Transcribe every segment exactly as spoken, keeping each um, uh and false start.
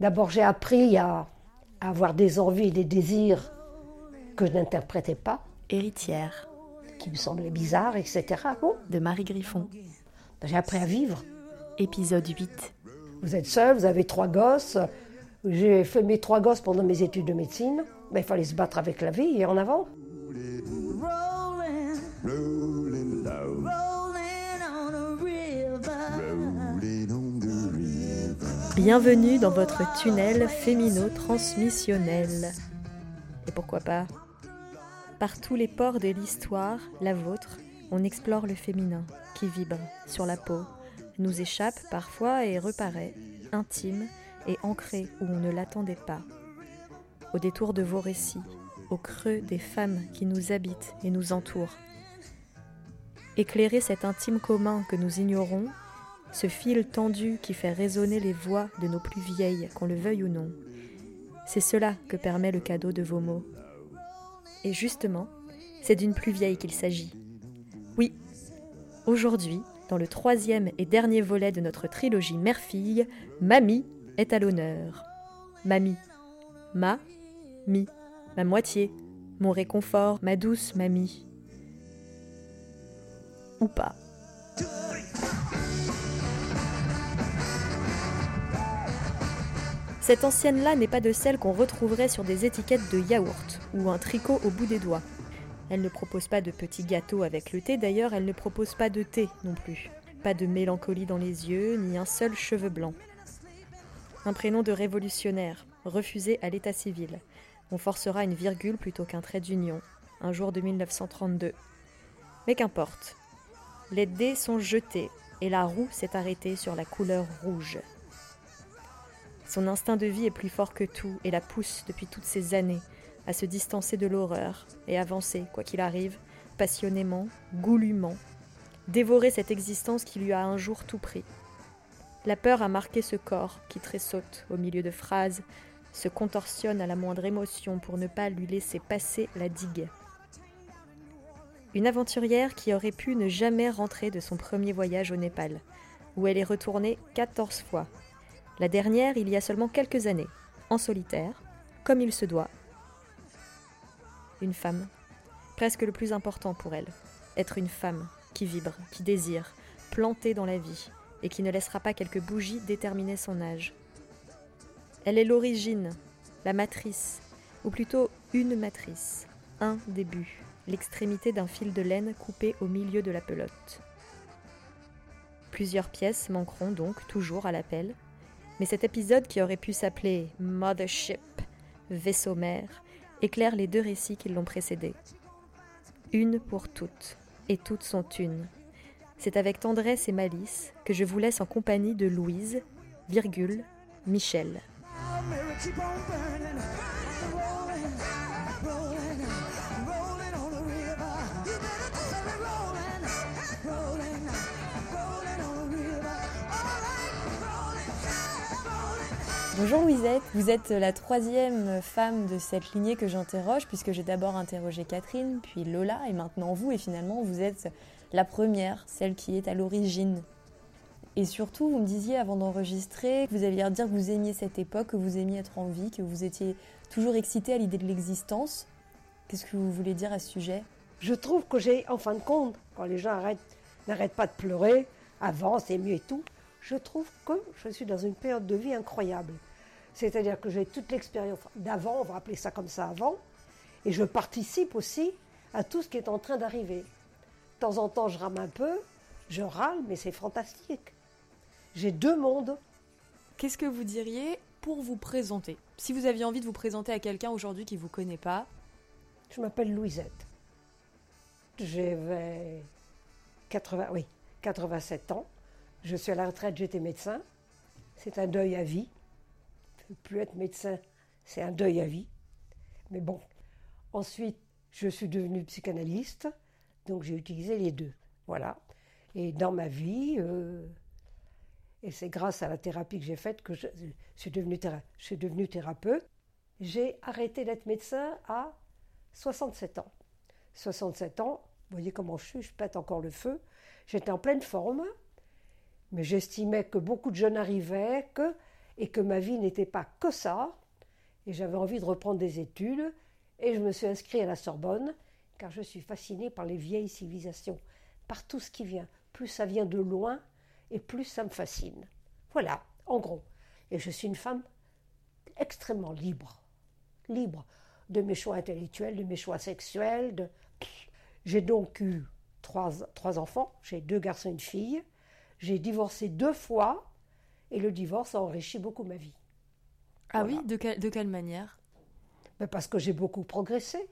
D'abord, j'ai appris à, à avoir des envies, des désirs que je n'interprétais pas. Héritière. Qui me semblait bizarre, et cetera. Bon. De Marie Griffon. Ben, j'ai appris à vivre. Épisode huit. Vous êtes seule, vous avez trois gosses. J'ai fait mes trois gosses pendant mes études de médecine. Ben, il fallait se battre avec la vie et en avant. Bienvenue dans votre tunnel fémino-transmissionnel. Et pourquoi pas ? Par tous les ports de l'histoire, la vôtre, on explore le féminin, qui vibre sur la peau, nous échappe parfois et reparaît, intime et ancré où on ne l'attendait pas. Au détour de vos récits, au creux des femmes qui nous habitent et nous entourent. Éclairer cet intime commun que nous ignorons, ce fil tendu qui fait résonner les voix de nos plus vieilles, qu'on le veuille ou non. C'est cela que permet le cadeau de vos mots. Et justement, c'est d'une plus vieille qu'il s'agit. Oui, aujourd'hui, dans le troisième et dernier volet de notre trilogie mère-fille, Mamie est à l'honneur. Mamie. Ma. Mi. Ma moitié. Mon réconfort. Ma douce mamie. Ou pas. Cette ancienne-là n'est pas de celle qu'on retrouverait sur des étiquettes de yaourt ou un tricot au bout des doigts. Elle ne propose pas de petits gâteaux avec le thé, d'ailleurs elle ne propose pas de thé non plus. Pas de mélancolie dans les yeux, ni un seul cheveu blanc. Un prénom de révolutionnaire, refusé à l'état civil. On forcera une virgule plutôt qu'un trait d'union, un jour de mille neuf cent trente-deux. Mais qu'importe. Les dés sont jetés et la roue s'est arrêtée sur la couleur rouge. Son instinct de vie est plus fort que tout et la pousse depuis toutes ces années à se distancer de l'horreur et avancer, quoi qu'il arrive, passionnément, goulûment, dévorer cette existence qui lui a un jour tout pris. La peur a marqué ce corps qui tressaute au milieu de phrases, se contorsionne à la moindre émotion pour ne pas lui laisser passer la digue. Une aventurière qui aurait pu ne jamais rentrer de son premier voyage au Népal, où elle est retournée quatorze fois. La dernière, il y a seulement quelques années, en solitaire, comme il se doit. Une femme, presque le plus important pour elle. Être une femme qui vibre, qui désire, plantée dans la vie, et qui ne laissera pas quelques bougies déterminer son âge. Elle est l'origine, la matrice, ou plutôt une matrice, un début, l'extrémité d'un fil de laine coupé au milieu de la pelote. Plusieurs pièces manqueront donc toujours à l'appel. Mais cet épisode, qui aurait pu s'appeler « Mothership », vaisseau-mère, éclaire les deux récits qui l'ont précédé. Une pour toutes, et toutes sont une. C'est avec tendresse et malice que je vous laisse en compagnie de Louise, virgule, Michel. Bonjour Louisette, vous êtes la troisième femme de cette lignée que j'interroge, puisque j'ai d'abord interrogé Catherine, puis Lola, et maintenant vous, et finalement vous êtes la première, celle qui est à l'origine. Et surtout, vous me disiez avant d'enregistrer, que vous aviez à dire que vous aimiez cette époque, que vous aimiez être en vie, que vous étiez toujours excitée à l'idée de l'existence. Qu'est-ce que vous voulez dire à ce sujet ? Je trouve que j'ai, en fin de compte, quand les gens arrêtent, n'arrêtent pas de pleurer, avancent, c'est mieux et tout, je trouve que je suis dans une période de vie incroyable. C'est-à-dire que j'ai toute l'expérience d'avant, on va appeler ça comme ça avant, et je participe aussi à tout ce qui est en train d'arriver. De temps en temps, je rame un peu, je râle, mais c'est fantastique. J'ai deux mondes. Qu'est-ce que vous diriez pour vous présenter ? Si vous aviez envie de vous présenter à quelqu'un aujourd'hui qui ne vous connaît pas. Je m'appelle Louisette. J'ai quatre-vingts, oui, quatre-vingt-sept ans. Je suis à la retraite, j'étais médecin. C'est un deuil à vie. Plus être médecin, c'est un deuil à vie. Mais bon, ensuite, je suis devenue psychanalyste, donc j'ai utilisé les deux. Voilà. Et dans ma vie, euh, et c'est grâce à la thérapie que j'ai faite que je, je, suis devenue théra- je suis devenue thérapeute. J'ai arrêté d'être médecin à soixante-sept ans. soixante-sept ans, vous voyez comment je suis, je pète encore le feu. J'étais en pleine forme, mais j'estimais que beaucoup de jeunes arrivaient, que... et que ma vie n'était pas que ça, et j'avais envie de reprendre des études, et je me suis inscrite à la Sorbonne, car je suis fascinée par les vieilles civilisations, par tout ce qui vient. Plus ça vient de loin, et plus ça me fascine. Voilà, en gros. Et je suis une femme extrêmement libre, libre de mes choix intellectuels, de mes choix sexuels. De... J'ai donc eu trois, trois enfants, j'ai deux garçons et une fille. J'ai divorcé deux fois, et le divorce a enrichi beaucoup ma vie. Ah voilà. Oui, de, quel, de quelle manière ? Ben parce que j'ai beaucoup progressé.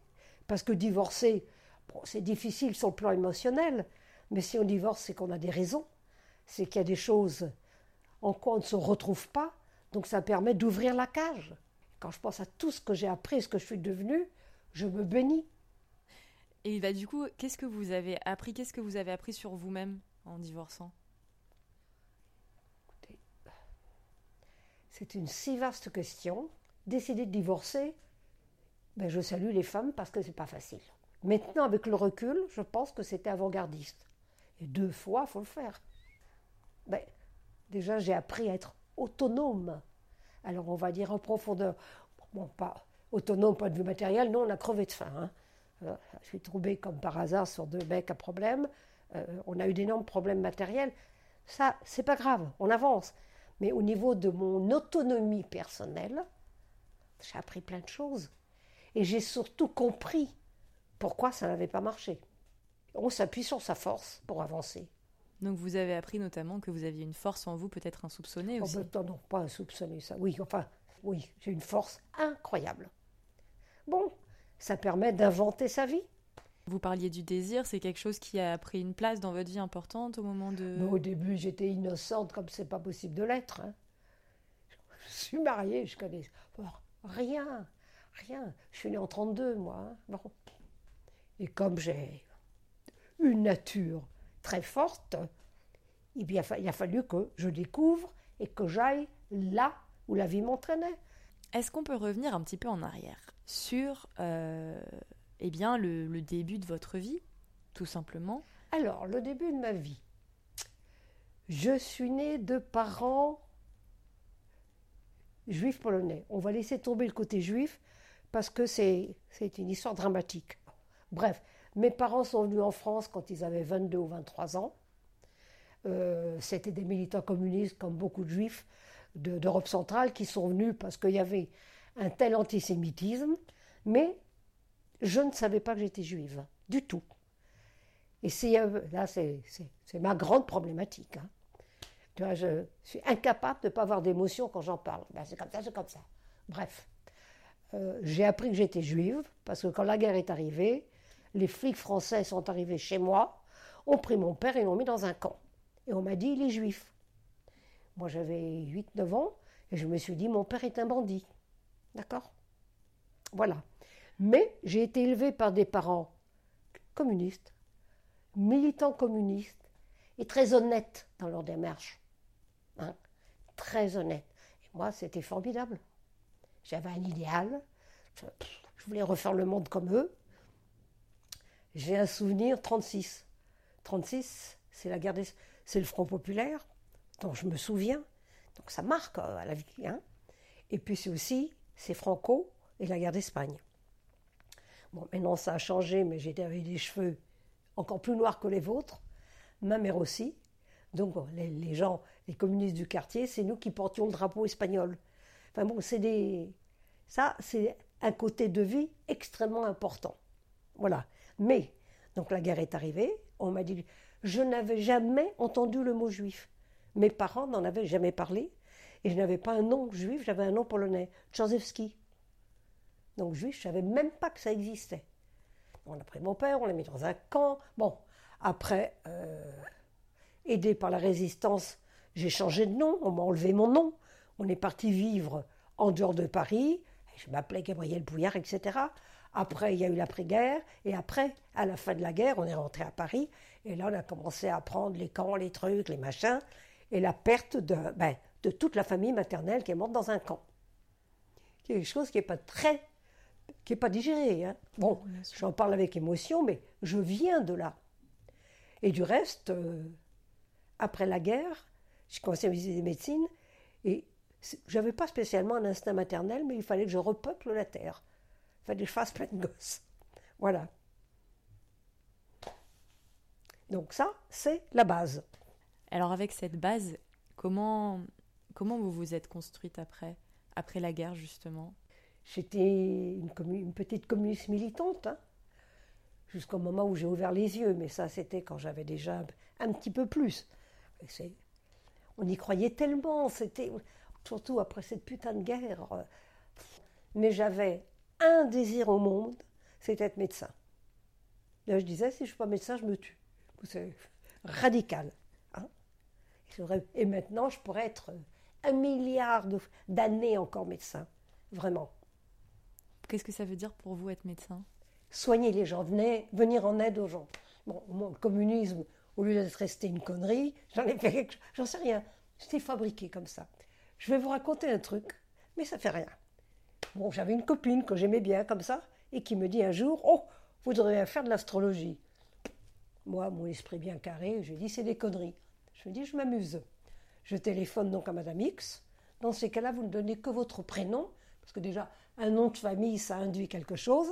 Parce que divorcer, bon, c'est difficile sur le plan émotionnel, mais si on divorce, c'est qu'on a des raisons, c'est qu'il y a des choses en quoi on ne se retrouve pas, donc ça permet d'ouvrir la cage. Quand je pense à tout ce que j'ai appris, ce que je suis devenue, je me bénis. Et bah, du coup, qu'est-ce que vous avez appris, qu'est-ce que vous avez appris sur vous-même en divorçant ? C'est une si vaste question. Décider de divorcer, ben je salue les femmes parce que c'est pas facile. Maintenant, avec le recul, je pense que c'était avant-gardiste. Et deux fois, il faut le faire. Ben, déjà, j'ai appris à être autonome. Alors, on va dire en profondeur. Bon, pas autonome, point de vue matériel. Non, on a crevé de faim. Hein. Euh, je suis tombée comme par hasard sur deux mecs à problème. Euh, on a eu d'énormes problèmes matériels. Ça, c'est pas grave, on avance. Mais au niveau de mon autonomie personnelle, j'ai appris plein de choses. Et j'ai surtout compris pourquoi ça n'avait pas marché. On s'appuie sur sa force pour avancer. Donc vous avez appris notamment que vous aviez une force en vous, peut-être insoupçonnée aussi. Oh ben, non, non, pas insoupçonnée, ça. Oui, enfin, oui, j'ai une force incroyable. Bon, ça permet d'inventer sa vie. Vous parliez du désir, c'est quelque chose qui a pris une place dans votre vie importante au moment de... Mais au début, j'étais innocente comme c'est pas possible de l'être. Hein. Je suis mariée, je connais... Bon, rien, rien. Je suis née en trente-deux, moi. Hein. Bon. Et comme j'ai une nature très forte, eh bien, il a fallu que je découvre et que j'aille là où la vie m'entraînait. Est-ce qu'on peut revenir un petit peu en arrière sur... Euh... Eh bien, le, le début de votre vie, tout simplement. Alors, le début de ma vie. Je suis née de parents juifs polonais. On va laisser tomber le côté juif parce que c'est, c'est une histoire dramatique. Bref, mes parents sont venus en France quand ils avaient vingt-deux ou vingt-trois ans. Euh, c'était des militants communistes, comme beaucoup de juifs de, d'Europe centrale, qui sont venus parce qu'il y avait un tel antisémitisme, mais... Je ne savais pas que j'étais juive, du tout. Et c'est, là, c'est, c'est, c'est ma grande problématique. Hein. Tu vois, je suis incapable de ne pas avoir d'émotion quand j'en parle. Ben, c'est comme ça, c'est comme ça. Bref, euh, j'ai appris que j'étais juive, parce que quand la guerre est arrivée, les flics français sont arrivés chez moi, ont pris mon père et l'ont mis dans un camp. Et on m'a dit, il est juif. Moi, j'avais huit neuf ans, et je me suis dit, mon père est un bandit. D'accord ? Voilà. Mais j'ai été élevée par des parents communistes, militants communistes, et très honnêtes dans leur démarche. Hein, très honnêtes. Et moi, c'était formidable. J'avais un idéal. Je, je voulais refaire le monde comme eux. J'ai un souvenir, trente-six. trente-six, c'est la guerre des... C'est le Front populaire, dont je me souviens. Donc ça marque à la vie. Hein. Et puis c'est aussi, c'est Franco et la guerre d'Espagne. Bon, maintenant, ça a changé, mais j'avais des cheveux encore plus noirs que les vôtres. Ma mère aussi. Donc, les, les gens, les communistes du quartier, c'est nous qui portions le drapeau espagnol. Enfin bon, c'est des... Ça, c'est un côté de vie extrêmement important. Voilà. Mais, donc la guerre est arrivée. On m'a dit... Je n'avais jamais entendu le mot juif. Mes parents n'en avaient jamais parlé. Et je n'avais pas un nom juif, j'avais un nom polonais. Janowski. Donc juif, je ne savais même pas que ça existait. On a pris mon père, on l'a mis dans un camp. Bon, après, euh, aidée par la résistance, j'ai changé de nom, on m'a enlevé mon nom. On est parti vivre en dehors de Paris. Je m'appelais Gabrielle Bouillard, et cetera. Après, il y a eu l'après-guerre. Et après, à la fin de la guerre, on est rentré à Paris. Et là, on a commencé à prendre les camps, les trucs, les machins. Et la perte de, ben, de toute la famille maternelle qui est morte dans un camp. Quelque chose qui n'est pas très... qui n'est pas digéré. Hein. Bon, j'en parle avec émotion, mais je viens de là. Et du reste, euh, après la guerre, j'ai commencé à visiter des médecines, et Je n'avais pas spécialement un instinct maternel, mais il fallait que je repeuple la terre. Il fallait que je fasse plein de gosses. Voilà. Donc ça, c'est la base. Alors avec cette base, comment, comment vous vous êtes construite après, après la guerre justement ? J'étais une, commun- une petite communiste militante, hein, jusqu'au moment où j'ai ouvert les yeux. Mais ça, c'était quand j'avais déjà un petit peu plus. C'est, on y croyait tellement, c'était, surtout après cette putain de guerre. Mais j'avais un désir au monde, c'était être médecin. Là, je disais, si je ne suis pas médecin, je me tue. C'est radical. Hein, et maintenant, je pourrais être un milliard de, d'années encore médecin. Vraiment. Qu'est-ce que ça veut dire pour vous, être médecin ? Soigner les gens, venez, venir en aide aux gens. Bon, moi, le communisme, au lieu d'être resté une connerie, j'en ai fait quelque chose, j'en sais rien. J'étais fabriquée comme ça. Je vais vous raconter un truc, mais ça fait rien. Bon, j'avais une copine que j'aimais bien comme ça, et qui me dit un jour, « Oh, vous devriez faire de l'astrologie. » Moi, mon esprit bien carré, je dis, c'est des conneries. Je me dis, je m'amuse. Je téléphone donc à Madame X. Dans ces cas-là, vous ne donnez que votre prénom, parce que déjà, un nom de famille, ça induit quelque chose.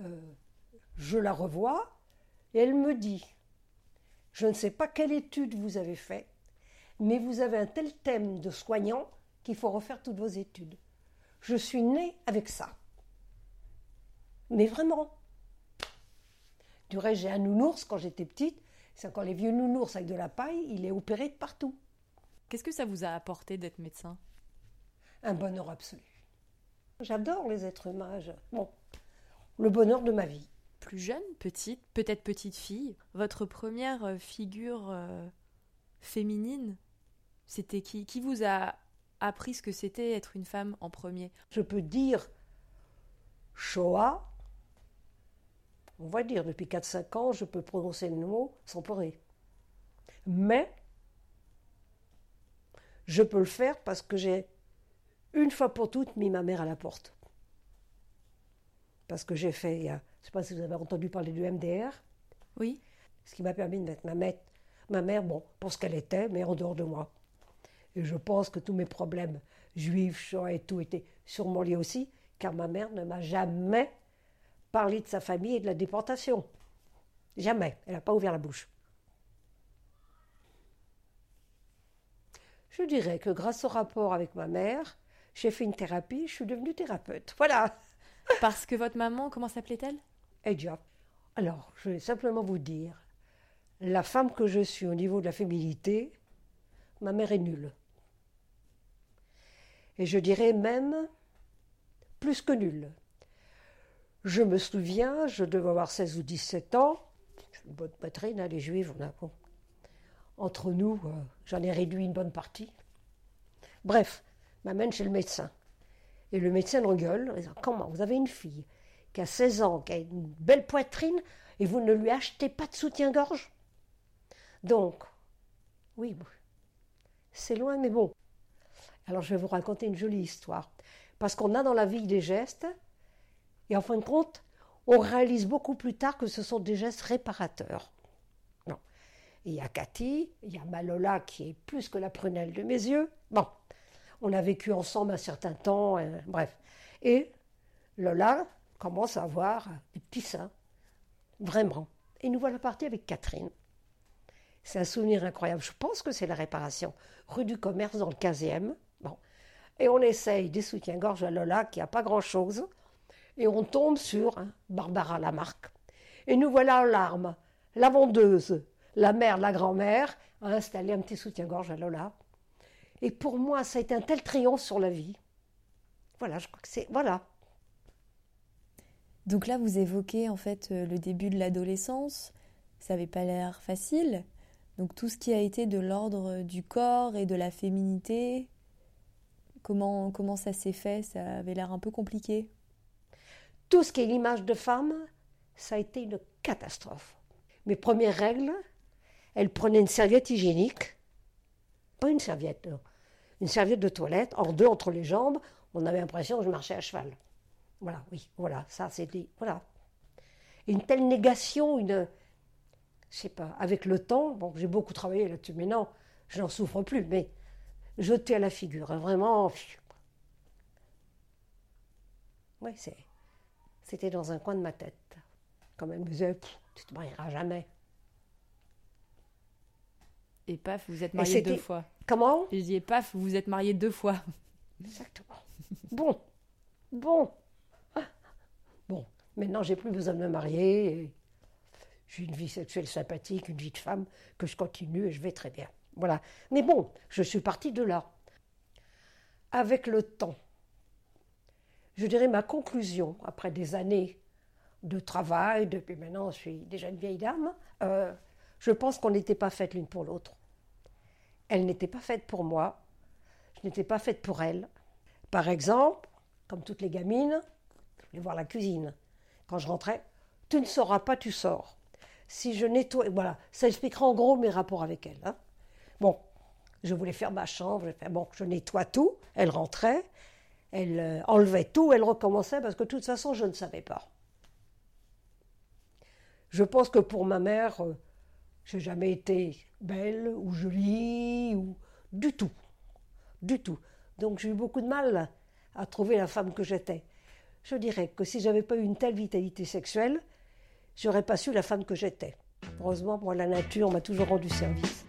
Euh, je la revois, et elle me dit, « Je ne sais pas quelle étude vous avez fait, mais vous avez un tel thème de soignant qu'il faut refaire toutes vos études. Je suis née avec ça. » Mais vraiment. Du reste, j'ai un nounours quand j'étais petite. C'est encore les vieux nounours avec de la paille, il est opéré de partout. Qu'est-ce que ça vous a apporté d'être médecin ? Un bonheur absolu. J'adore les êtres humains. Bon, le bonheur de ma vie. Plus jeune, petite, peut-être petite fille, votre première figure euh, féminine, c'était qui ? Qui vous a appris ce que c'était être une femme en premier ? Je peux dire Shoah. On va dire, depuis quatre cinq ans, je peux prononcer le mot sans pleurer. Mais je peux le faire parce que j'ai, une fois pour toutes, mis ma mère à la porte. Parce que j'ai fait, il y a, je ne sais pas si vous avez entendu parler du M D R. Oui. Ce qui m'a permis de mettre ma mère, ma mère, bon, pour ce qu'elle était, mais en dehors de moi. Et je pense que tous mes problèmes juifs, Shoah et tout étaient sûrement liés aussi, car ma mère ne m'a jamais parler de sa famille et de la déportation. Jamais. Elle n'a pas ouvert la bouche. Je dirais que grâce au rapport avec ma mère, j'ai fait une thérapie, je suis devenue thérapeute. Voilà. Parce que votre maman, comment s'appelait-elle ? Edja. Alors, je vais simplement vous dire, la femme que je suis au niveau de la féminité, ma mère est nulle. Et je dirais même plus que nulle. Je me souviens, je devais avoir seize ou dix-sept ans, j'ai une bonne poitrine, hein, les Juifs, on a, bon, entre nous, euh, j'en ai réduit une bonne partie. Bref, m'amène chez le médecin. Et le médecin l'engueule, en disant, comment, vous avez une fille qui a seize ans, qui a une belle poitrine, et vous ne lui achetez pas de soutien-gorge ? Donc, oui, bon, c'est loin, mais bon. Alors, je vais vous raconter une jolie histoire. Parce qu'on a dans la vie des gestes, et en fin de compte, on réalise beaucoup plus tard que ce sont des gestes réparateurs. Bon. Il y a Cathy, il y a ma Lola qui est plus que la prunelle de mes yeux. Bon, on a vécu ensemble un certain temps, euh, bref. Et Lola commence à avoir des petits seins, vraiment. Et nous voilà partis avec Catherine. C'est un souvenir incroyable. Je pense que c'est la réparation. Rue du Commerce dans le quinzième. Bon. Et on essaye des soutiens-gorge à Lola qui n'a pas grand-chose. Et on tombe sur hein, Barbara Lamarck. Et nous voilà en larmes. La vendeuse, la mère, la grand-mère, a installé un petit soutien-gorge à Lola. Et pour moi, ça a été un tel triomphe sur la vie. Voilà, je crois que c'est... Voilà. Donc là, vous évoquez en fait le début de l'adolescence. Ça n'avait pas l'air facile. Donc tout ce qui a été de l'ordre du corps et de la féminité, comment, comment ça s'est fait ? Ça avait l'air un peu compliqué. Tout ce qui est l'image de femme, ça a été une catastrophe. Mes premières règles, elles prenaient une serviette hygiénique, pas une serviette, non. Une serviette de toilette, en deux entre les jambes, on avait l'impression que je marchais à cheval. Voilà, oui, voilà, ça c'était, voilà. Une telle négation, une, je sais pas, avec le temps, bon, j'ai beaucoup travaillé là-dessus, mais non, je n'en souffre plus, mais jeté à la figure, hein, vraiment. Oui, c'est, c'était dans un coin de ma tête. Comme elle me disait, tu te marieras jamais. Et paf, vous êtes mariés deux fois. Comment ? Je disais, paf, vous êtes mariés deux fois. Exactement. Bon, bon. Bon, maintenant, j'ai plus besoin de me marier. Et j'ai une vie sexuelle sympathique, une vie de femme que je continue et je vais très bien. Voilà. Mais bon, je suis partie de là. Avec le temps, je dirais ma conclusion, après des années de travail, depuis maintenant, je suis déjà une vieille dame, euh, je pense qu'on n'était pas faites l'une pour l'autre. Elle n'était pas faite pour moi, je n'étais pas faite pour elle. Par exemple, comme toutes les gamines, je voulais voir la cuisine. Quand je rentrais, tu ne sauras pas, tu sors. Si je nettoie, voilà, ça expliquera en gros mes rapports avec elle. Hein. Bon, je voulais faire ma chambre, je, fais, bon, je nettoie tout, elle rentrait, elle euh, enlevait tout, elle recommençait parce que de toute façon, je ne savais pas. Je pense que pour ma mère, euh, je n'ai jamais été belle ou jolie, ou du tout, du tout. Donc j'ai eu beaucoup de mal à trouver la femme que j'étais. Je dirais que si je n'avais pas eu une telle vitalité sexuelle, je n'aurais pas su la femme que j'étais. Heureusement, moi, la nature m'a toujours rendu service.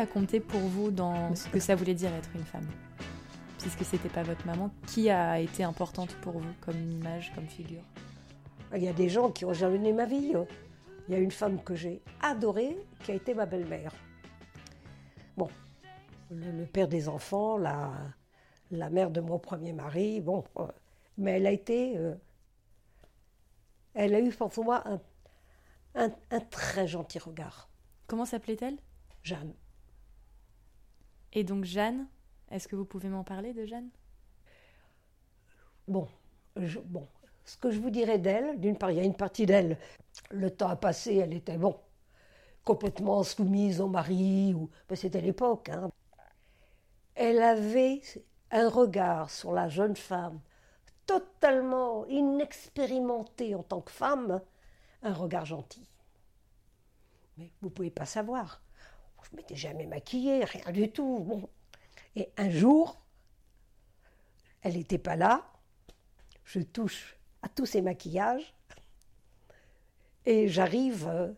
A compté pour vous dans ce que ça voulait dire être une femme, puisque c'était pas votre maman, qui a été importante pour vous comme image, comme figure? Il y a des gens qui ont jalonné ma vie. Il y a une femme que j'ai adorée qui a été ma belle-mère. Bon, le, le père des enfants, la, la mère de mon premier mari, bon, euh, mais elle a été, euh, elle a eu pour moi un, un, un très gentil regard. Comment s'appelait-elle? Jeanne. Et donc Jeanne, est-ce que vous pouvez m'en parler de Jeanne ? Bon, je, bon, ce que je vous dirais d'elle, d'une part, il y a une partie d'elle, le temps a passé, elle était, bon, complètement soumise au mari, ou, ben c'était l'époque. Hein. Elle avait un regard sur la jeune femme, totalement inexpérimentée en tant que femme, un regard gentil. Mais vous ne pouvez pas savoir. Je ne m'étais jamais maquillée, rien du tout. Bon. Et un jour, elle n'était pas là, je touche à tous ses maquillages, et j'arrive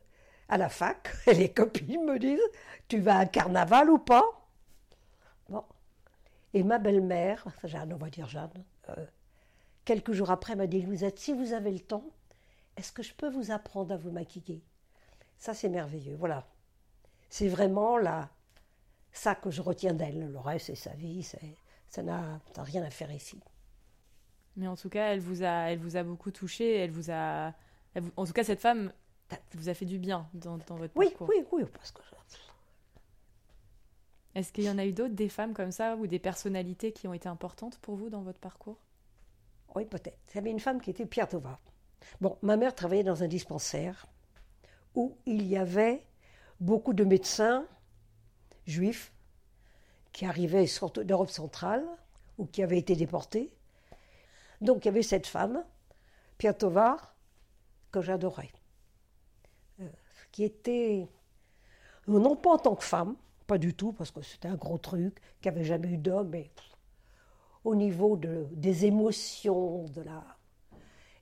à la fac, et les copines me disent « Tu vas à un carnaval ou pas ?» Bon. Et ma belle-mère, Jeanne, on va dire Jeanne, euh, quelques jours après, m'a dit « Louise, si vous avez le temps, est-ce que je peux vous apprendre à vous maquiller ?» Ça, c'est merveilleux, voilà. C'est vraiment la, ça que je retiens d'elle. Le reste, c'est sa vie, c'est, ça, n'a, ça n'a rien à faire ici. Mais en tout cas, elle vous a, elle vous a beaucoup touché. Elle vous a, elle vous, en tout cas, cette femme vous a fait du bien dans, dans votre oui, parcours. Oui, oui, oui. Parce que... Est-ce qu'il y en a eu d'autres, des femmes comme ça, ou des personnalités qui ont été importantes pour vous dans votre parcours ? Oui, peut-être. Il y avait une femme qui était Pia Tovar. Bon, ma mère travaillait dans un dispensaire où il y avait beaucoup de médecins juifs qui arrivaient surtout d'Europe centrale ou qui avaient été déportés. Donc il y avait cette femme, Pia Tovar, que j'adorais, euh, qui était, non pas en tant que femme, pas du tout, parce que c'était un gros truc, qui n'avait jamais eu d'homme, mais au niveau de, des émotions, de la,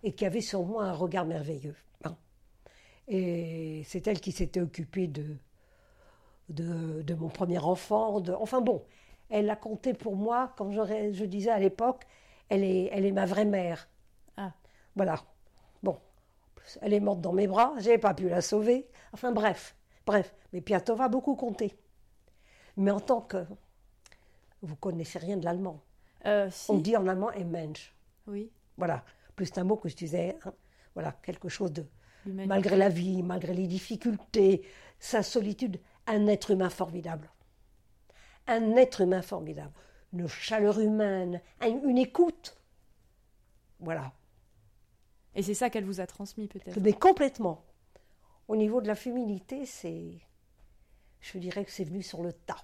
et qui avait sur moi un regard merveilleux. Hein. Et c'est elle qui s'était occupée de, de, de mon premier enfant. De, enfin bon, elle a compté pour moi, comme je, je disais à l'époque, elle est, elle est ma vraie mère. Voilà. Bon. Elle est morte dans mes bras, j'ai pas pu la sauver. Enfin bref, bref. Mais Pia Tovar a beaucoup compté. Mais en tant que... Vous connaissez rien de l'allemand. Euh, si. On dit en allemand un Mensch. Oui. Voilà. Plus c'est un mot que je disais. Hein. Voilà, quelque chose de... Humanité. Malgré la vie, malgré les difficultés, sa solitude, un être humain formidable. Un être humain formidable. Une chaleur humaine, une écoute. Voilà. Et c'est ça qu'elle vous a transmis peut-être. Mais complètement. Au niveau de la féminité, c'est... Je dirais que c'est venu sur le tas.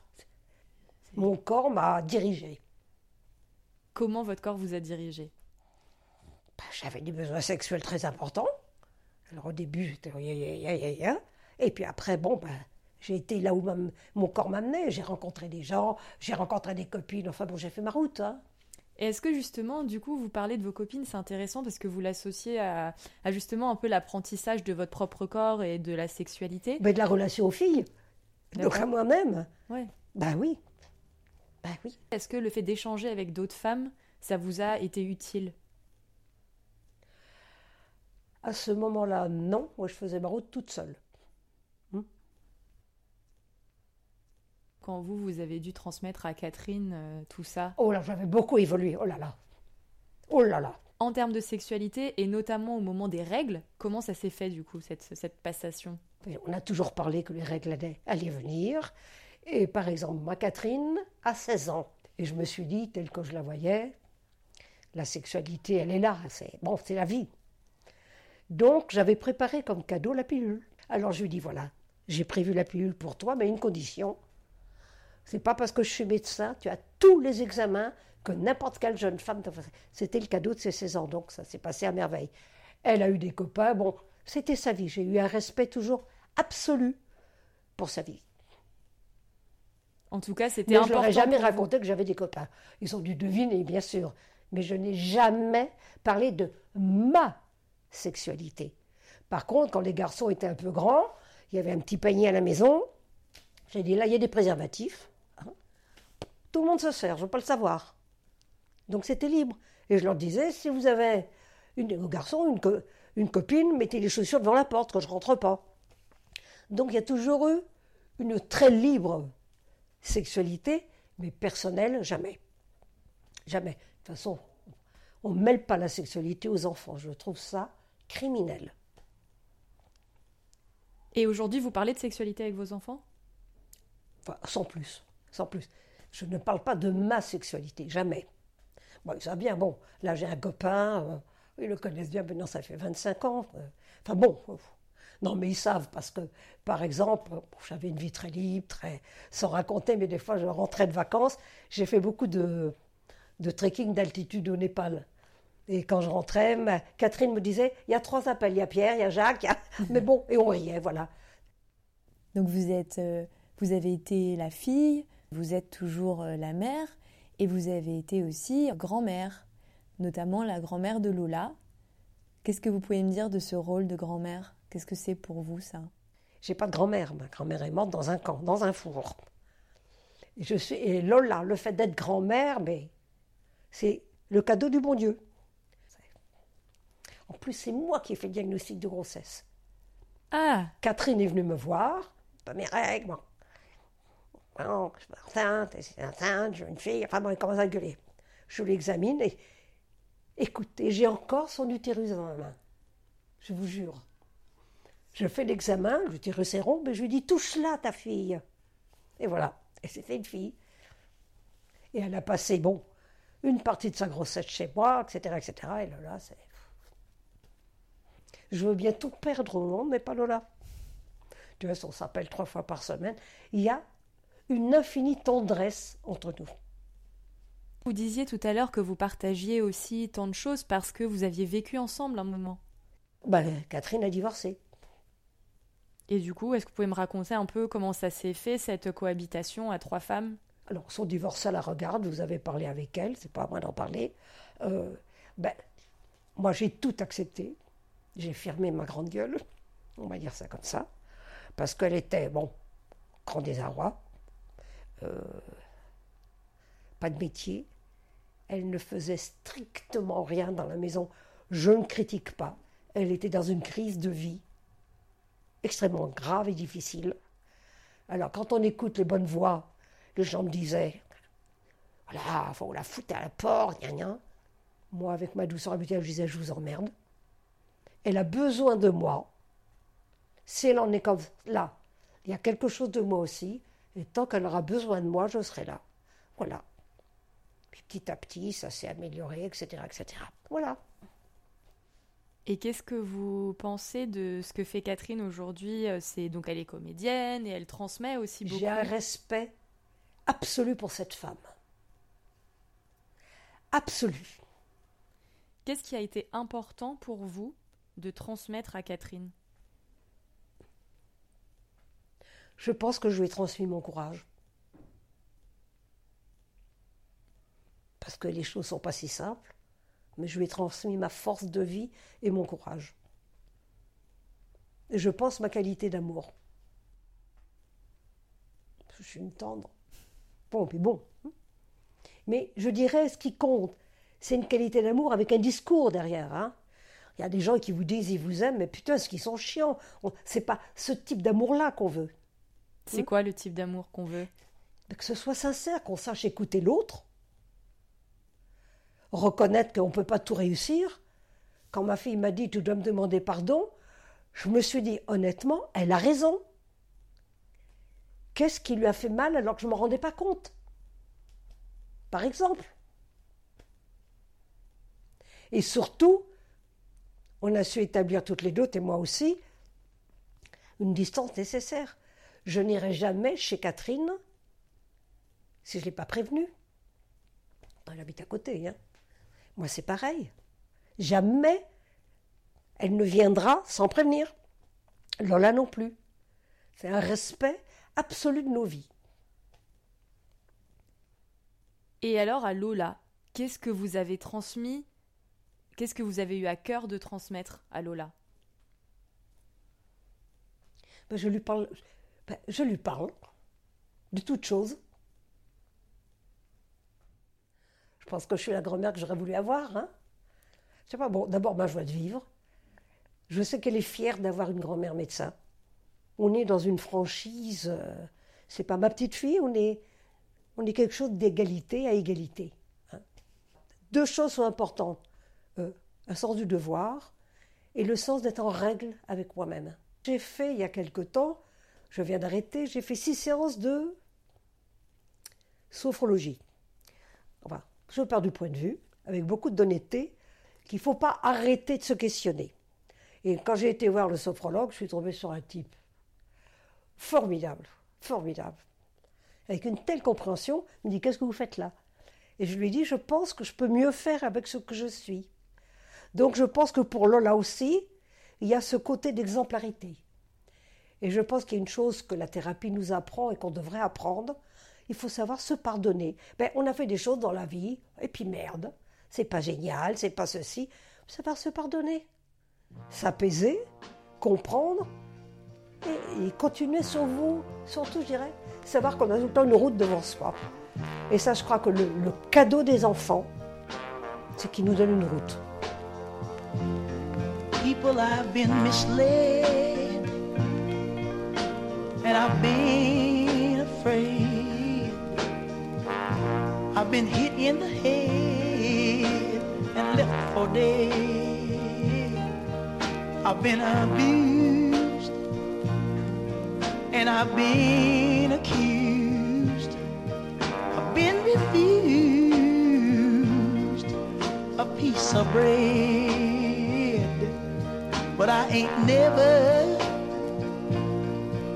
C'est... Mon corps m'a dirigée. Comment votre corps vous a dirigée? Ben, j'avais des besoins sexuels très importants. Alors au début, j'étais... Et puis après, bon, ben, j'ai été là où ma... mon corps m'amenait. J'ai rencontré des gens, j'ai rencontré des copines. Enfin bon, j'ai fait ma route, hein. Et est-ce que justement, du coup, vous parlez de vos copines, c'est intéressant parce que vous l'associez à, à justement un peu l'apprentissage de votre propre corps et de la sexualité. Mais de la relation aux filles. D'accord. Donc à moi-même. Ouais. Ben oui. Ben oui. Est-ce que le fait d'échanger avec d'autres femmes, ça vous a été utile ? À ce moment-là, non. Moi, je faisais ma route toute seule. Hum. Quand vous, vous avez dû transmettre à Catherine euh, tout ça. Oh là, j'avais beaucoup évolué. Oh là là. Oh là là. En termes de sexualité, et notamment au moment des règles, comment ça s'est fait, du coup, cette, cette passation ? On a toujours parlé que les règles allaient, allaient venir. Et par exemple, ma Catherine a seize ans. Et je me suis dit, telle que je la voyais, la sexualité, elle est là. C'est, bon, c'est la vie. Donc, j'avais préparé comme cadeau la pilule. Alors, je lui dis, voilà, j'ai prévu la pilule pour toi, mais une condition. C'est pas parce que je suis médecin, tu as tous les examens que n'importe quelle jeune femme t'a fait. C'était le cadeau de ses seize ans, donc ça s'est passé à merveille. Elle a eu des copains, bon, c'était sa vie. J'ai eu un respect toujours absolu pour sa vie. En tout cas, c'était mais important. Je leur ai jamais raconté que j'avais des copains. Ils ont dû deviner, bien sûr. Mais je n'ai jamais parlé de ma sexualité. Par contre, quand les garçons étaient un peu grands, il y avait un petit panier à la maison. J'ai dit, là, il y a des préservatifs. Hein. Tout le monde se sert, je ne veux pas le savoir. Donc, c'était libre. Et je leur disais, si vous avez un garçon, une, co- une copine, mettez les chaussures devant la porte quand je ne rentre pas. Donc, il y a toujours eu une très libre sexualité, mais personnelle, jamais. Jamais. De toute façon, on ne mêle pas la sexualité aux enfants. Je trouve ça criminel. Et aujourd'hui, vous parlez de sexualité avec vos enfants ? Enfin, sans plus, sans plus. Je ne parle pas de ma sexualité, jamais. Bon, ils savent bien, bon, là j'ai un copain, euh, ils le connaissent bien, maintenant ça fait vingt-cinq ans. Euh, enfin bon, euh, non mais ils savent parce que, par exemple, bon, j'avais une vie très libre, très, sans raconter, mais des fois je rentrais de vacances, j'ai fait beaucoup de, de trekking d'altitude au Népal. Et quand je rentrais, ma, Catherine me disait, il y a trois appels, il y a Pierre, il y a Jacques, y a... mais bon, et on riait, voilà. Donc vous êtes... Euh... Vous avez été la fille, vous êtes toujours la mère, et vous avez été aussi grand-mère, notamment la grand-mère de Lola. Qu'est-ce que vous pouvez me dire de ce rôle de grand-mère ? Qu'est-ce que c'est pour vous, ça ? J'ai pas de grand-mère. Ma grand-mère est morte dans un camp, dans un four. Je suis, et Lola, le fait d'être grand-mère, mais c'est le cadeau du bon Dieu. En plus, c'est moi qui ai fait le diagnostic de grossesse. Ah ! Catherine est venue me voir, pas mes règles, moi. Non, je suis enceinte, c'est enceinte, j'ai une fille, enfin bon, elle commence à gueuler. Je l'examine et écoutez, j'ai encore son utérus dans la main. Je vous jure. Je fais l'examen, l'utérus est rond, mais je lui dis touche-la ta fille. Et voilà, et c'était une fille. Et elle a passé, bon, une partie de sa grossesse chez moi, et cetera, et cetera. Et Lola, c'est. Je veux bien tout perdre au monde, mais pas Lola. Tu vois, on s'appelle trois fois par semaine. Il y a une infinie tendresse entre nous. Vous disiez tout à l'heure que vous partagiez aussi tant de choses parce que vous aviez vécu ensemble un moment. Ben, Catherine a divorcé. Et du coup, est-ce que vous pouvez me raconter un peu comment ça s'est fait, cette cohabitation à trois femmes ? Alors, son divorce, à la regarde, vous avez parlé avec elle, c'est pas à moi d'en parler. Euh, ben, moi, j'ai tout accepté. J'ai fermé ma grande gueule, on va dire ça comme ça, parce qu'elle était, bon, grand désarroi. Euh, pas de métier, elle ne faisait strictement rien dans la maison, Je ne critique pas. Elle était dans une crise de vie extrêmement grave et difficile. Alors, quand on écoute les bonnes voix, les gens me disaient « Voilà, faut la foutre à la porte, gna gna ». Moi, avec ma douceur habituelle, je disais « Je vous emmerde. Elle a besoin de moi. Si elle en est comme là, il y a quelque chose de moi aussi. Et tant qu'elle aura besoin de moi, je serai là. » Voilà. Puis petit à petit, ça s'est amélioré, et cetera, et cetera. Voilà. Et qu'est-ce que vous pensez de ce que fait Catherine aujourd'hui? C'est donc elle est comédienne et elle transmet aussi beaucoup. J'ai un respect absolu pour cette femme. Absolu. Qu'est-ce qui a été important pour vous de transmettre à Catherine? Je pense que je lui ai transmis mon courage. Parce que les choses ne sont pas si simples. Mais je lui ai transmis ma force de vie et mon courage. Et je pense ma qualité d'amour. Je suis une tendre. Bon, puis bon. Mais je dirais, ce qui compte, c'est une qualité d'amour avec un discours derrière. Hein. Il y a des gens qui vous disent, ils vous aiment, mais putain, ce qu'ils sont chiants. C'est pas ce type d'amour-là qu'on veut. C'est hum? quoi le type d'amour qu'on veut? Que ce soit sincère, qu'on sache écouter l'autre. Reconnaître qu'on ne peut pas tout réussir. Quand ma fille m'a dit « tu dois me demander pardon », je me suis dit honnêtement, elle a raison. Qu'est-ce qui lui a fait mal alors que je ne m'en rendais pas compte? Par exemple. Et surtout, on a su établir toutes les deux, et moi aussi, une distance nécessaire. Je n'irai jamais chez Catherine si je ne l'ai pas prévenue. Elle habite à côté, hein. Moi, c'est pareil. Jamais elle ne viendra sans prévenir. Lola non plus. C'est un respect absolu de nos vies. Et alors, à Lola, qu'est-ce que vous avez transmis? Qu'est-ce que vous avez eu à cœur de transmettre à Lola? ben, je lui parle, ben, je lui parle de toutes choses. Je pense que je suis la grand-mère que j'aurais voulu avoir. Hein, je sais pas, bon, d'abord, ma joie de vivre. Je sais qu'elle est fière d'avoir une grand-mère médecin. On est dans une franchise. Euh, c'est pas ma petite fille, on est, on est quelque chose d'égalité à égalité. Hein. Deux choses sont importantes. Euh, un sens du devoir et le sens d'être en règle avec moi-même. J'ai fait, il y a quelque temps, je viens d'arrêter, j'ai fait six séances de sophrologie. Enfin, je pars du point de vue, avec beaucoup d'honnêteté, qu'il ne faut pas arrêter de se questionner. Et quand j'ai été voir le sophrologue, je suis tombée sur un type formidable, formidable, avec une telle compréhension, il me dit « qu'est-ce que vous faites là ?» Et je lui ai dit « je pense que je peux mieux faire avec ce que je suis ». Donc je pense que pour Lola aussi, il y a ce côté d'exemplarité. Et je pense qu'il y a une chose que la thérapie nous apprend et qu'on devrait apprendre, il faut savoir se pardonner. Ben, on a fait des choses dans la vie, et puis merde, c'est pas génial, c'est pas ceci. Savoir se pardonner, s'apaiser, comprendre, et, et continuer sur vous, surtout, je dirais, savoir qu'on a tout le temps une route devant soi. Et ça, je crois que le, le cadeau des enfants, c'est qu'ils nous donnent une route. People have been misled, and I've been afraid. I've been hit in the head and left for dead. I've been abused and I've been accused. I've been refused a piece of bread. But I ain't never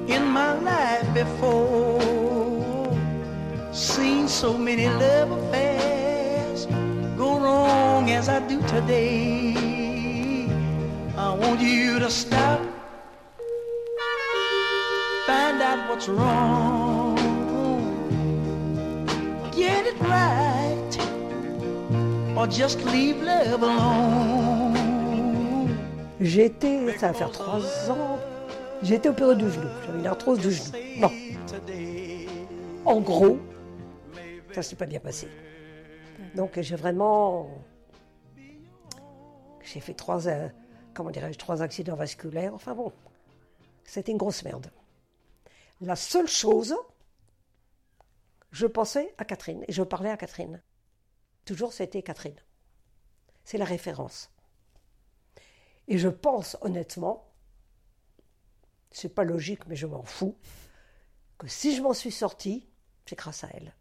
in my life before seen so many love affairs go wrong as I do today. I want you to stop, find out what's wrong, get it right, or just leave love alone. J'étais, ça va faire trois ans, j'étais opérée du genou, j'avais une arthrose du genou. Bon, en gros, ça ne s'est pas bien passé. Donc j'ai vraiment... J'ai fait trois, euh, comment dirais-je, trois accidents vasculaires. Enfin bon, c'était une grosse merde. La seule chose, je pensais à Catherine et je parlais à Catherine. Toujours, c'était Catherine. C'est la référence. Et je pense honnêtement, c'est pas logique, mais je m'en fous, que si je m'en suis sortie, c'est grâce à elle.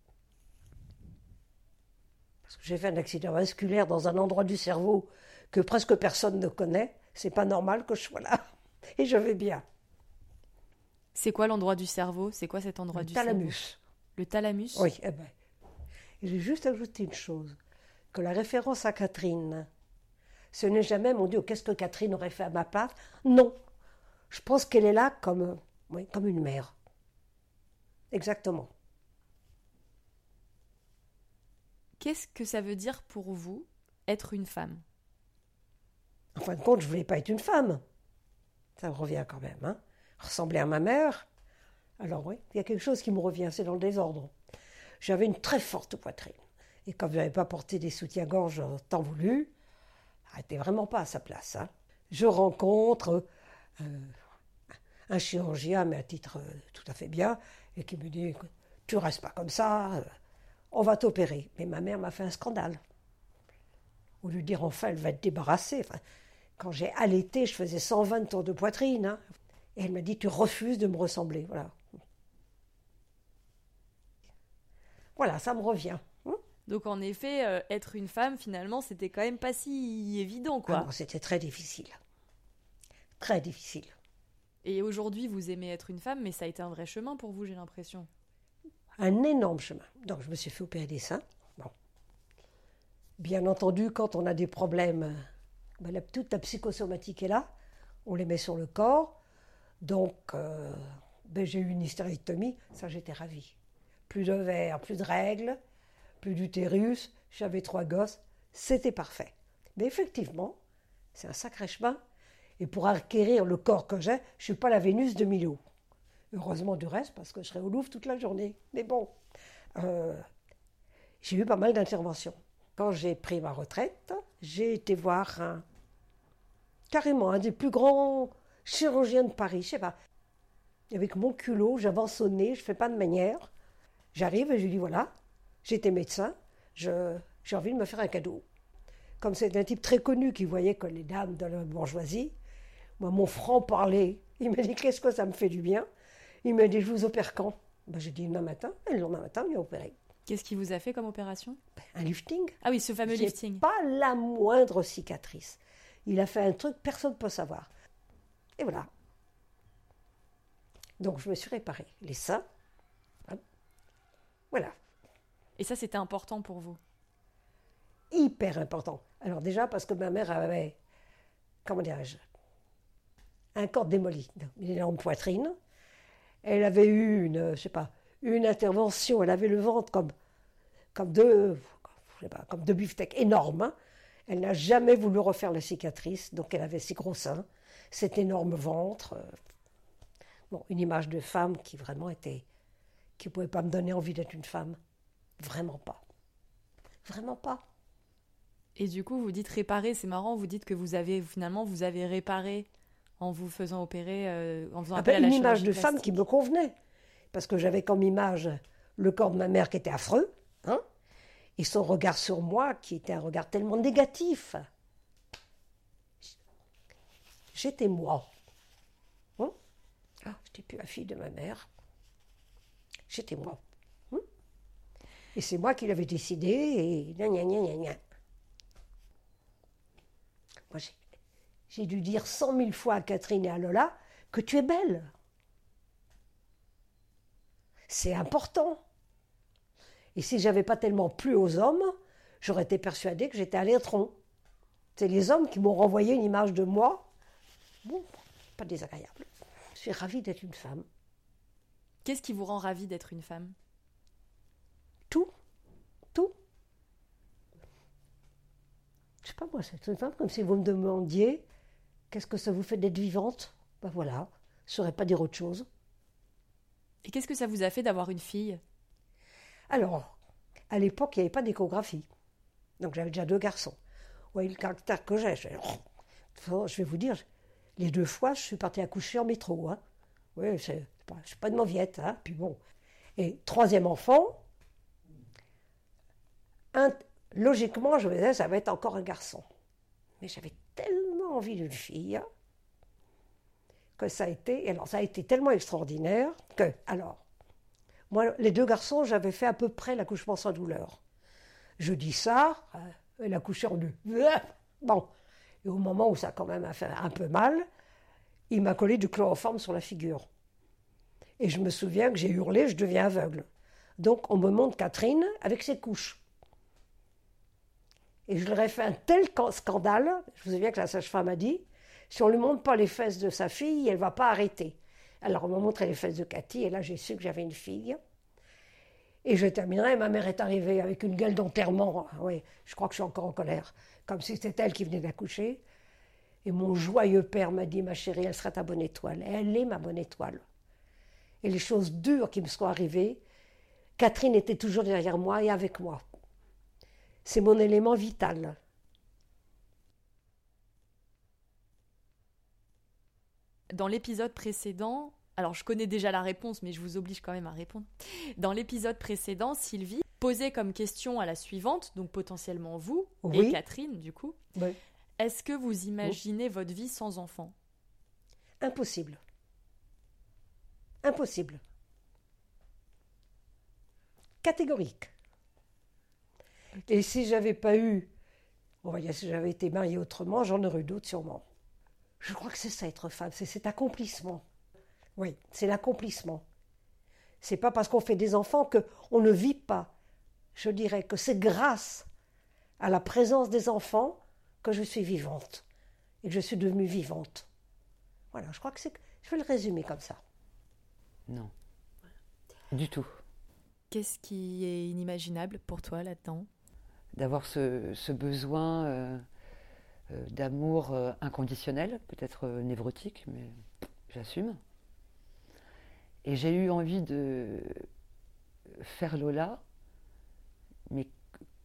Parce que j'ai fait un accident vasculaire dans un endroit du cerveau que presque personne ne connaît. C'est pas normal que je sois là. Et je vais bien. C'est quoi l'endroit du cerveau ? C'est quoi cet endroit du cerveau ? Le thalamus. Le thalamus ? Oui, eh ben. J'ai juste ajouté une chose, que la référence à Catherine, ce n'est jamais, mon Dieu, qu'est-ce que Catherine aurait fait à ma place ? Non, je pense qu'elle est là comme, oui, comme une mère. Exactement. Qu'est-ce que ça veut dire pour vous, être une femme ? En fin de compte, je ne voulais pas être une femme. Ça me revient quand même, hein ? Ressembler à ma mère. Alors oui, il y a quelque chose qui me revient, c'est dans le désordre. J'avais une très forte poitrine. Et comme je n'avais pas porté des soutiens-gorge tant voulu, elle n'était vraiment pas à sa place. Hein. Je rencontre euh, un chirurgien, mais à titre euh, tout à fait bien, et qui me dit « tu restes pas comme ça, euh, on va t'opérer ». Mais ma mère m'a fait un scandale. Au lieu de dire « enfin, elle va être débarrassée enfin, ». Quand j'ai allaité, je faisais cent vingt tours de poitrine. Hein. Et elle m'a dit « tu refuses de me ressembler ». Voilà. Voilà, ça me revient. Hein. Donc en effet, euh, être une femme, finalement, c'était quand même pas si évident, quoi. Ah non, c'était très difficile. Très difficile. Et aujourd'hui, vous aimez être une femme, mais ça a été un vrai chemin pour vous, j'ai l'impression. Un énorme chemin. Donc je me suis fait opérer des seins. Bon. Bien entendu, quand on a des problèmes, ben, la, toute la psychosomatique est là. On les met sur le corps. Donc euh, ben, j'ai eu une hystérectomie. Ça, j'étais ravie. Plus de verre, plus de règles, plus d'utérus, j'avais trois gosses, c'était parfait. Mais effectivement, c'est un sacré chemin. Et pour acquérir le corps que j'ai, je ne suis pas la Vénus de Milo. Heureusement du reste, parce que je serais au Louvre toute la journée. Mais bon, euh, j'ai eu pas mal d'interventions. Quand j'ai pris ma retraite, j'ai été voir un, carrément un des plus grands chirurgiens de Paris, je ne sais pas. Avec mon culot, j'avance au nez, je ne fais pas de manière. J'arrive et je lui dis, voilà, j'étais médecin, je, j'ai envie de me faire un cadeau. Comme c'est un type très connu qui voyait que les dames de la bourgeoisie, moi, mon franc-parler, il m'a dit, qu'est-ce que ça me fait du bien ? Il m'a dit, je vous opère quand ? Ben, j'ai dit, demain matin, et le lendemain matin, il m'a opéré. Qu'est-ce qu'il vous a fait comme opération ? Ben, un lifting. Ah oui, ce fameux j'ai lifting. Pas la moindre cicatrice. Il a fait un truc, personne ne peut savoir. Et voilà. Donc, je me suis réparée les seins. Voilà. Et ça, c'était important pour vous ? Hyper important. Alors déjà, parce que ma mère avait, comment dirais-je, un corps démoli, une énorme poitrine. Elle avait eu une, je sais pas, une intervention, elle avait le ventre comme, comme, deux, je sais pas, comme deux beefsteaks énormes. Elle n'a jamais voulu refaire la cicatrice, donc elle avait ces gros seins, cet énorme ventre. Bon, une image de femme qui vraiment était... qui ne pouvait pas me donner envie d'être une femme. Vraiment pas. Vraiment pas. Et du coup, vous dites réparer, c'est marrant, vous dites que vous avez, finalement, vous avez réparé en vous faisant opérer, euh, en faisant appel ah ben, à la chirurgie plastique. Une image de femme qui me convenait. Parce que j'avais comme image le corps de ma mère qui était affreux, hein, et son regard sur moi qui était un regard tellement négatif. J'étais moi. Hein ah, je n'étais plus la fille de ma mère. J'étais moi. Et c'est moi qui l'avais décidé. Et gna gna gna gna gna. Moi, j'ai, j'ai dû dire cent mille fois à Catherine et à Lola que tu es belle. C'est important. Et si j'avais pas tellement plu aux hommes, j'aurais été persuadée que j'étais à l'étron. C'est les hommes qui m'ont renvoyé une image de moi. Bon, pas désagréable. Je suis ravie d'être une femme. Qu'est-ce qui vous rend ravie d'être une femme ? Tout. Tout. Je sais pas moi, c'est une femme comme si vous me demandiez qu'est-ce que ça vous fait d'être vivante ? Ben voilà, je ne saurais pas dire autre chose. Et qu'est-ce que ça vous a fait d'avoir une fille ? Alors, à l'époque, il n'y avait pas d'échographie. Donc j'avais déjà deux garçons. voyez le caractère que j'ai. Je, je vais vous dire, les deux fois, je suis partie accoucher en métro. Hein. Oui, c'est, je ne suis pas de mauviette. Hein. Puis bon. Et troisième enfant, un, logiquement, je me disais, ça va être encore un garçon. Mais j'avais tellement envie d'une fille hein, que ça a été, alors ça a été tellement extraordinaire que, alors, moi, les deux garçons, j'avais fait à peu près l'accouchement sans douleur. Je dis ça, euh, elle a couché en deux. Bon, et au moment où ça quand même a fait un peu mal, il m'a collé du chloroforme sur la figure. Et je me souviens que j'ai hurlé, je deviens aveugle. Donc on me montre Catherine avec ses couches. Et je leur ai fait un tel scandale, je me souviens que la sage-femme a dit, si on ne lui montre pas les fesses de sa fille, elle ne va pas arrêter. Alors on m'a montré les fesses de Cathy, et là j'ai su que j'avais une fille. Et je terminerai, ma mère est arrivée avec une gueule d'enterrement. Oui, je crois que je suis encore en colère, comme si c'était elle qui venait d'accoucher. Et mon joyeux père m'a dit, ma chérie, elle sera ta bonne étoile. Et elle est ma bonne étoile. Et les choses dures qui me sont arrivées, Catherine était toujours derrière moi et avec moi. C'est mon élément vital. Dans l'épisode précédent, alors je connais déjà la réponse, mais je vous oblige quand même à répondre. Dans l'épisode précédent, Sylvie posait comme question à la suivante, donc potentiellement vous, oui. Et Catherine du coup, oui. Est-ce que vous imaginez oui. votre vie sans enfant ? Impossible. Impossible. Catégorique. Okay. Et si j'avais pas eu, on va dire si j'avais été mariée autrement, j'en aurais eu d'autres sûrement. Je crois que c'est ça être femme, c'est cet accomplissement. Oui, c'est l'accomplissement. C'est pas parce qu'on fait des enfants qu'on ne vit pas. Je dirais que c'est grâce à la présence des enfants que je suis vivante et que je suis devenue vivante. Voilà, je crois que c'est. Je vais le résumer comme ça. Non, du tout. Qu'est-ce qui est inimaginable pour toi là-dedans ? D'avoir ce, ce besoin euh, euh, d'amour euh, inconditionnel, peut-être euh, névrotique, mais j'assume. Et j'ai eu envie de faire Lola, mais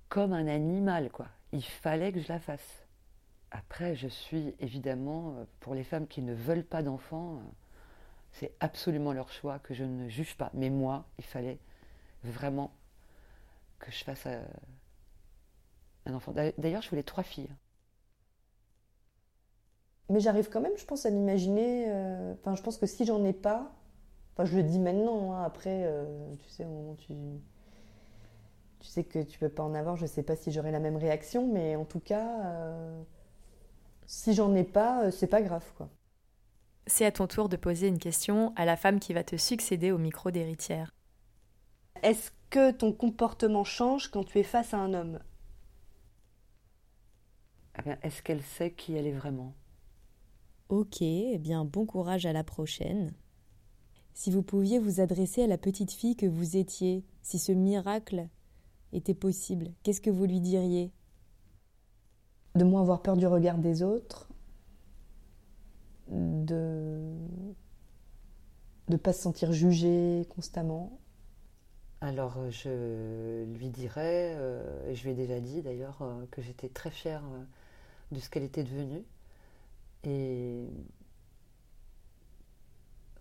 comme un animal, quoi. Il fallait que je la fasse. Après, je suis évidemment, pour les femmes qui ne veulent pas d'enfants, c'est absolument leur choix que je ne juge pas. Mais moi, il fallait vraiment que je fasse euh, un enfant. D'ailleurs, je voulais trois filles. Mais j'arrive quand même, je pense, à m'imaginer... Euh, enfin, je pense que si j'en ai pas... Enfin, je le dis maintenant, hein, après, euh, tu sais, au moment où tu... tu sais que tu peux pas en avoir, je sais pas si j'aurai la même réaction, mais en tout cas, euh, si j'en ai pas, c'est pas grave, quoi. C'est à ton tour de poser une question à la femme qui va te succéder au micro d'héritière. Est-ce que ton comportement change quand tu es face à un homme ? Eh bien, est-ce qu'elle sait qui elle est vraiment ? Ok, eh bien, bon courage à la prochaine. Si vous pouviez vous adresser à la petite fille que vous étiez, si ce miracle était possible, qu'est-ce que vous lui diriez ? De moins avoir peur du regard des autres, de ne pas se sentir jugée constamment. Alors je lui dirais, euh, et je lui ai déjà dit d'ailleurs, euh, que j'étais très fière euh, de ce qu'elle était devenue. Et...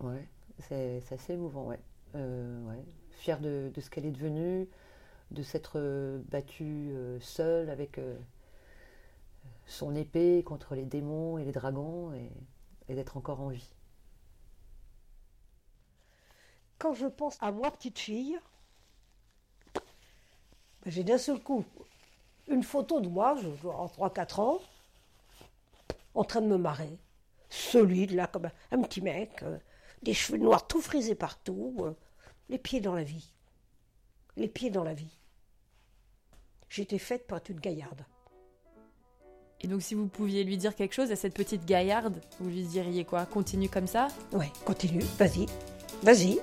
ouais. C'est, c'est assez émouvant, ouais. Euh, ouais. Fière de, de ce qu'elle est devenue, de s'être battue seule avec son épée contre les démons et les dragons et, et d'être encore en vie. Quand je pense à moi, petite fille, j'ai d'un seul coup une photo de moi, je dois avoir trois quatre ans, en train de me marrer. Solide, là, comme un, un petit mec. Des cheveux noirs tout frisés partout, euh, les pieds dans la vie. Les pieds dans la vie. J'étais faite pour être une gaillarde. Et donc si vous pouviez lui dire quelque chose à cette petite gaillarde, vous lui diriez quoi ? Continue comme ça ? Ouais, continue, vas-y, vas-y.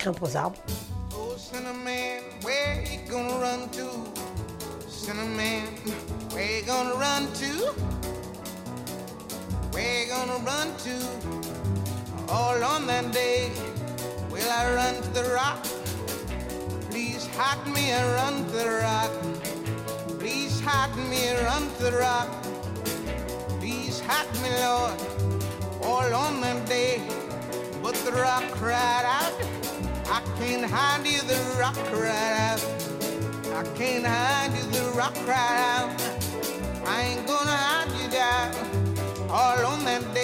Grimpe aux arbres. Oh, cinnamon, where you gonna run to ? Cinnamon, where you gonna run to ? Where you gonna run to ? All on that day, will I run to the rock? Please hide me, I run to the rock. Please hide me under the rock. Please hide me, Lord, all on the day. But the rock cried out, I can't hide you, the rock cried out. I can't hide you, the rock cried out. I ain't gonna hide you down all on that day.